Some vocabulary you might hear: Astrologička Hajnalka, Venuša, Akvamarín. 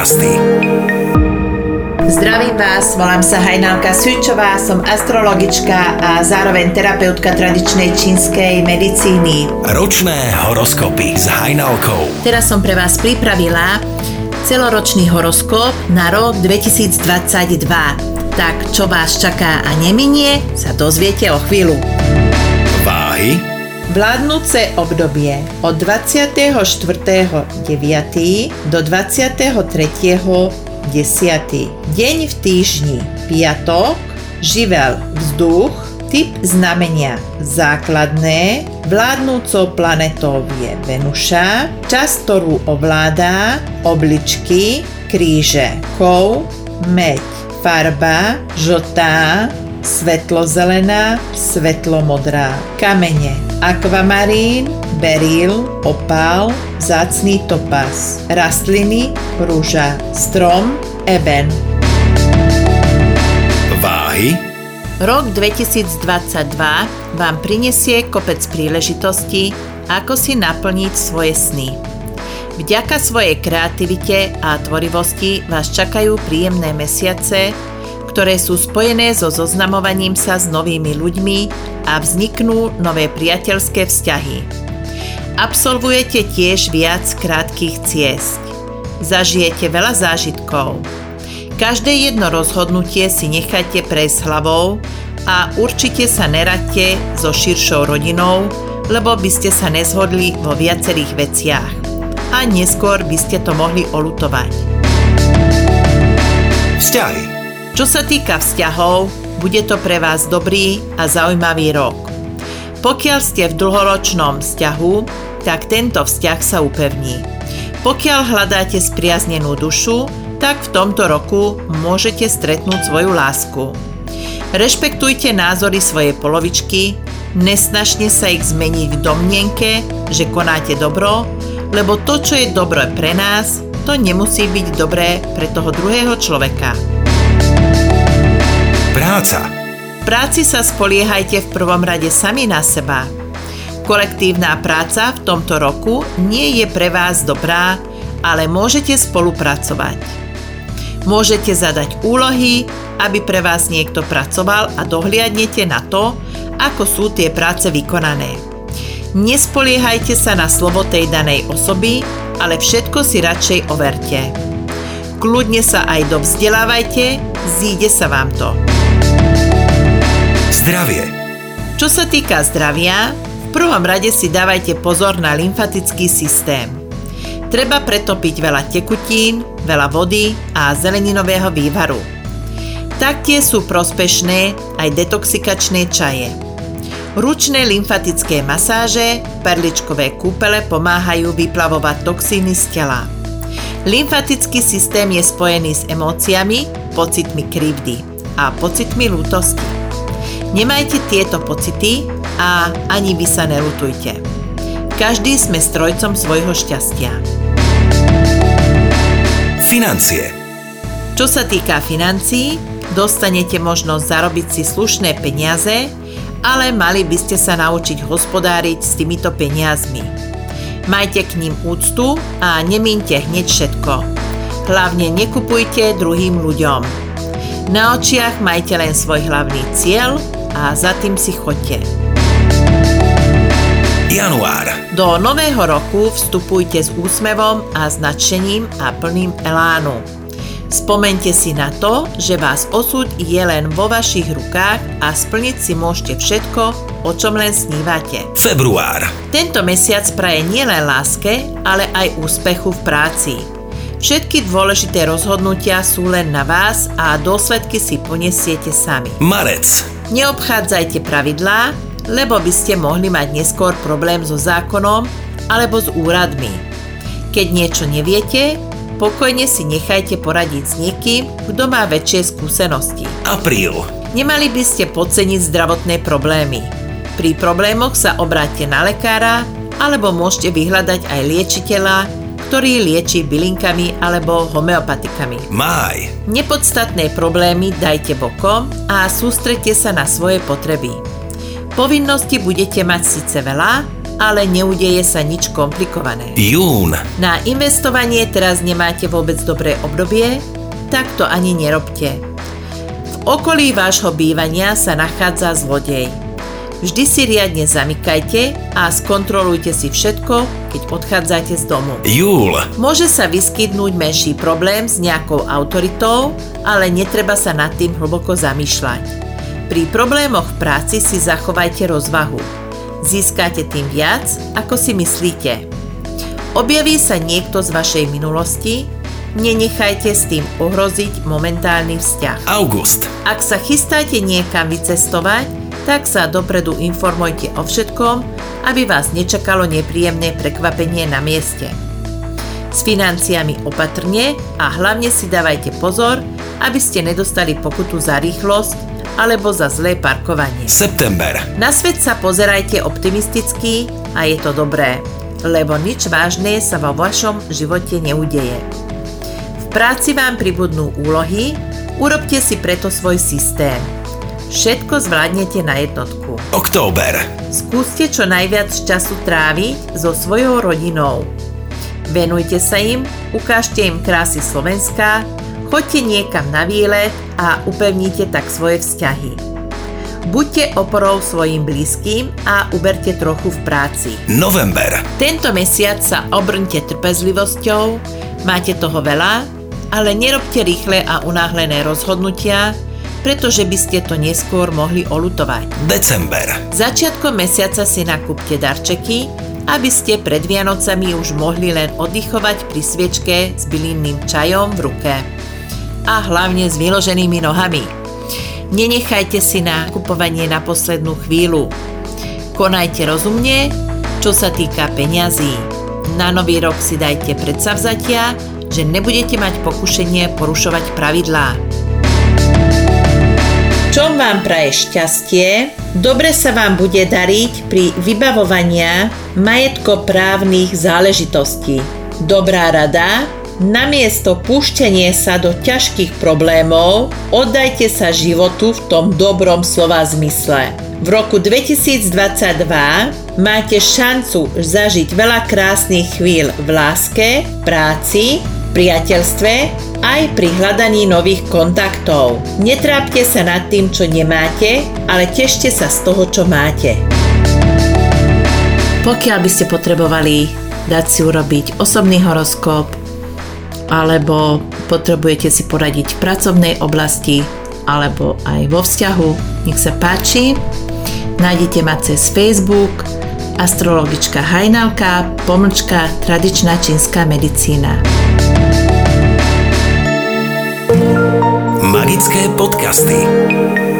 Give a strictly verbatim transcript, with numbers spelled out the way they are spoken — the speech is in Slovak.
podcasty. Zdravím vás, volám sa Hajnalka Sučová, som astrologička a zároveň terapeutka tradičnej čínskej medicíny. Ročné horoskopy s Hajnalkou. Teraz som pre vás pripravila celoročný horoskop na rok dvetisícdvadsaťdva. Tak čo vás čaká a neminie, sa dozviete o chvíľu. Váhy. Vládnúce obdobie od dvadsiateho štvrtého deviateho do dvadsiateho tretieho deviateho desiatý deň v týždni, piatok, živel, vzduch, typ znamenia základné, vládnúcou planetou je Venuša, čas, ktorú ovládá, obličky, kríže, kov, meď, farba, žltá, svetlozelená, svetlomodrá, kamene, akvamarín, beril, opál, vzácny topaz, rastliny, rúža, strom, eben. Váhy. Rok dvetisícdvadsaťdva vám prinesie kopec príležitostí, ako si naplniť svoje sny. Vďaka svojej kreativite a tvorivosti vás čakajú príjemné mesiace, ktoré sú spojené so zoznamovaním sa s novými ľuďmi a vzniknú nové priateľské vzťahy. Absolvujete tiež viac krátkych ciest. Zažijete veľa zážitkov. Každé jedno rozhodnutie si nechajte prejsť hlavou a určite sa neraďte so širšou rodinou, lebo by ste sa nezhodli vo viacerých veciach. A neskôr by ste to mohli oľutovať. Vzťahy. Čo sa týka vzťahov, bude to pre vás dobrý a zaujímavý rok. Pokiaľ ste v dlhoročnom vzťahu, tak tento vzťah sa upevní. Pokiaľ hľadáte spriaznenú dušu, tak v tomto roku môžete stretnúť svoju lásku. Rešpektujte názory svojej polovičky, nesnažte sa ich zmeniť v domnienke, že konáte dobro, lebo to, čo je dobré pre nás, to nemusí byť dobré pre toho druhého človeka. Práca. V práci sa spoliehajte v prvom rade sami na seba. Kolektívna práca v tomto roku nie je pre vás dobrá, ale môžete spolupracovať. Môžete zadať úlohy, aby pre vás niekto pracoval a dohliadnete na to, ako sú tie práce vykonané. Nespoliehajte sa na slovo tej danej osoby, ale všetko si radšej overte. Kľudne sa aj dovzdelávajte, zíde sa vám to. Zdravie. Čo sa týka zdravia, v prvom rade si dávajte pozor na lymfatický systém. Treba preto piť veľa tekutín, veľa vody a zeleninového vývaru. Taktie sú prospešné aj detoxikačné čaje. Ručné lymfatické masáže, perličkové kúpele pomáhajú vyplavovať toxíny z tela. Lymfatický systém je spojený s emóciami, pocitmi krivdy a pocitmi lútosti. Nemajte tieto pocity a ani vy sa neľutujte. Každý sme strojcom svojho šťastia. Financie. Čo sa týka financií, dostanete možnosť zarobiť si slušné peniaze, ale mali by ste sa naučiť hospodáriť s týmito peniazmi. Majte k nim úctu a nemínte hneď všetko. Hlavne nekupujte druhým ľuďom. Na očiach majte len svoj hlavný cieľ a za tým si choďte. Január. Do nového roku vstupujte s úsmevom a nadšením a plným elánu. Spomeňte si na to, že vás osud je len vo vašich rukách a splniť si môžete všetko, o čom len snívate. Február. Tento mesiac praje nielen láske, ale aj úspechu v práci. Všetky dôležité rozhodnutia sú len na vás a dôsledky si poniesiete sami. Marec. Neobchádzajte pravidlá, lebo by ste mohli mať neskôr problém so zákonom alebo s úradmi. Keď niečo neviete, pokojne si nechajte poradiť s niekým, kto má väčšie skúsenosti. Apríl. Nemali by ste podceniť zdravotné problémy. Pri problémoch sa obráťte na lekára alebo môžete vyhľadať aj liečiteľa, ktorý lieči bylinkami alebo homeopatikami. Máj. Nepodstatné problémy dajte bokom a sústreďte sa na svoje potreby. Povinnosti budete mať síce veľa, ale neudeje sa nič komplikované. Jún. Na investovanie teraz nemáte vôbec dobré obdobie, tak to ani nerobte. V okolí vášho bývania sa nachádza zlodej. Vždy si riadne zamykajte a skontrolujte si všetko, keď odchádzate z domu. Júl. Môže sa vyskytnúť menší problém s nejakou autoritou, ale netreba sa nad tým hlboko zamýšľať. Pri problémoch v práci si zachovajte rozvahu. Získate tým viac, ako si myslíte. Objaví sa niekto z vašej minulosti, nenechajte s tým ohroziť momentálny vzťah. August. Ak sa chystáte niekam vycestovať, tak sa dopredu informujte o všetkom, aby vás nečakalo nepríjemné prekvapenie na mieste. S financiami opatrne a hlavne si dávajte pozor, aby ste nedostali pokutu za rýchlosť alebo za zlé parkovanie. September. Na svet sa pozerajte optimisticky a je to dobré, lebo nič vážne sa vo vašom živote neudeje. V práci vám pribudnú úlohy, urobte si preto svoj systém. Všetko zvládnete na jednotku. Október. Skúste čo najviac času tráviť so svojou rodinou. Venujte sa im, ukážte im krásy Slovenska, choďte niekam na výlet a upevnite tak svoje vzťahy. Buďte oporou svojim blízkym a uberte trochu v práci. November. Tento mesiac sa obrňte trpezlivosťou, máte toho veľa, ale nerobte rýchle a unáhlené rozhodnutia, pretože by ste to neskôr mohli oľutovať. December. Začiatkom mesiaca si nakúpte darčeky, aby ste pred Vianocami už mohli len oddychovať pri sviečke s bylinným čajom v ruke. A hlavne s vyloženými nohami. Nenechajte si na kupovanie na poslednú chvíľu. Konajte rozumne, čo sa týka peňazí. Na nový rok si dajte predsavzatia, že nebudete mať pokušenie porušovať pravidlá. Čo vám praje šťastie, dobre sa vám bude dariť pri vybavovania majetkoprávnych záležitostí. Dobrá rada, namiesto púštenie sa do ťažkých problémov, oddajte sa životu v tom dobrom slova zmysle. V roku dvetisícdvadsaťdva máte šancu zažiť veľa krásnych chvíľ v láske, práci, priateľstve aj pri hľadaní nových kontaktov. Netrápte sa nad tým, čo nemáte, ale tešte sa z toho, čo máte. Pokiaľ by ste potrebovali dať si urobiť osobný horoskop alebo potrebujete si poradiť v pracovnej oblasti alebo aj vo vzťahu, nech sa páči. Nájdete ma cez Facebook Astrologička Hajnalka, pomlčka tradičná čínska medicína. Magické podcasty.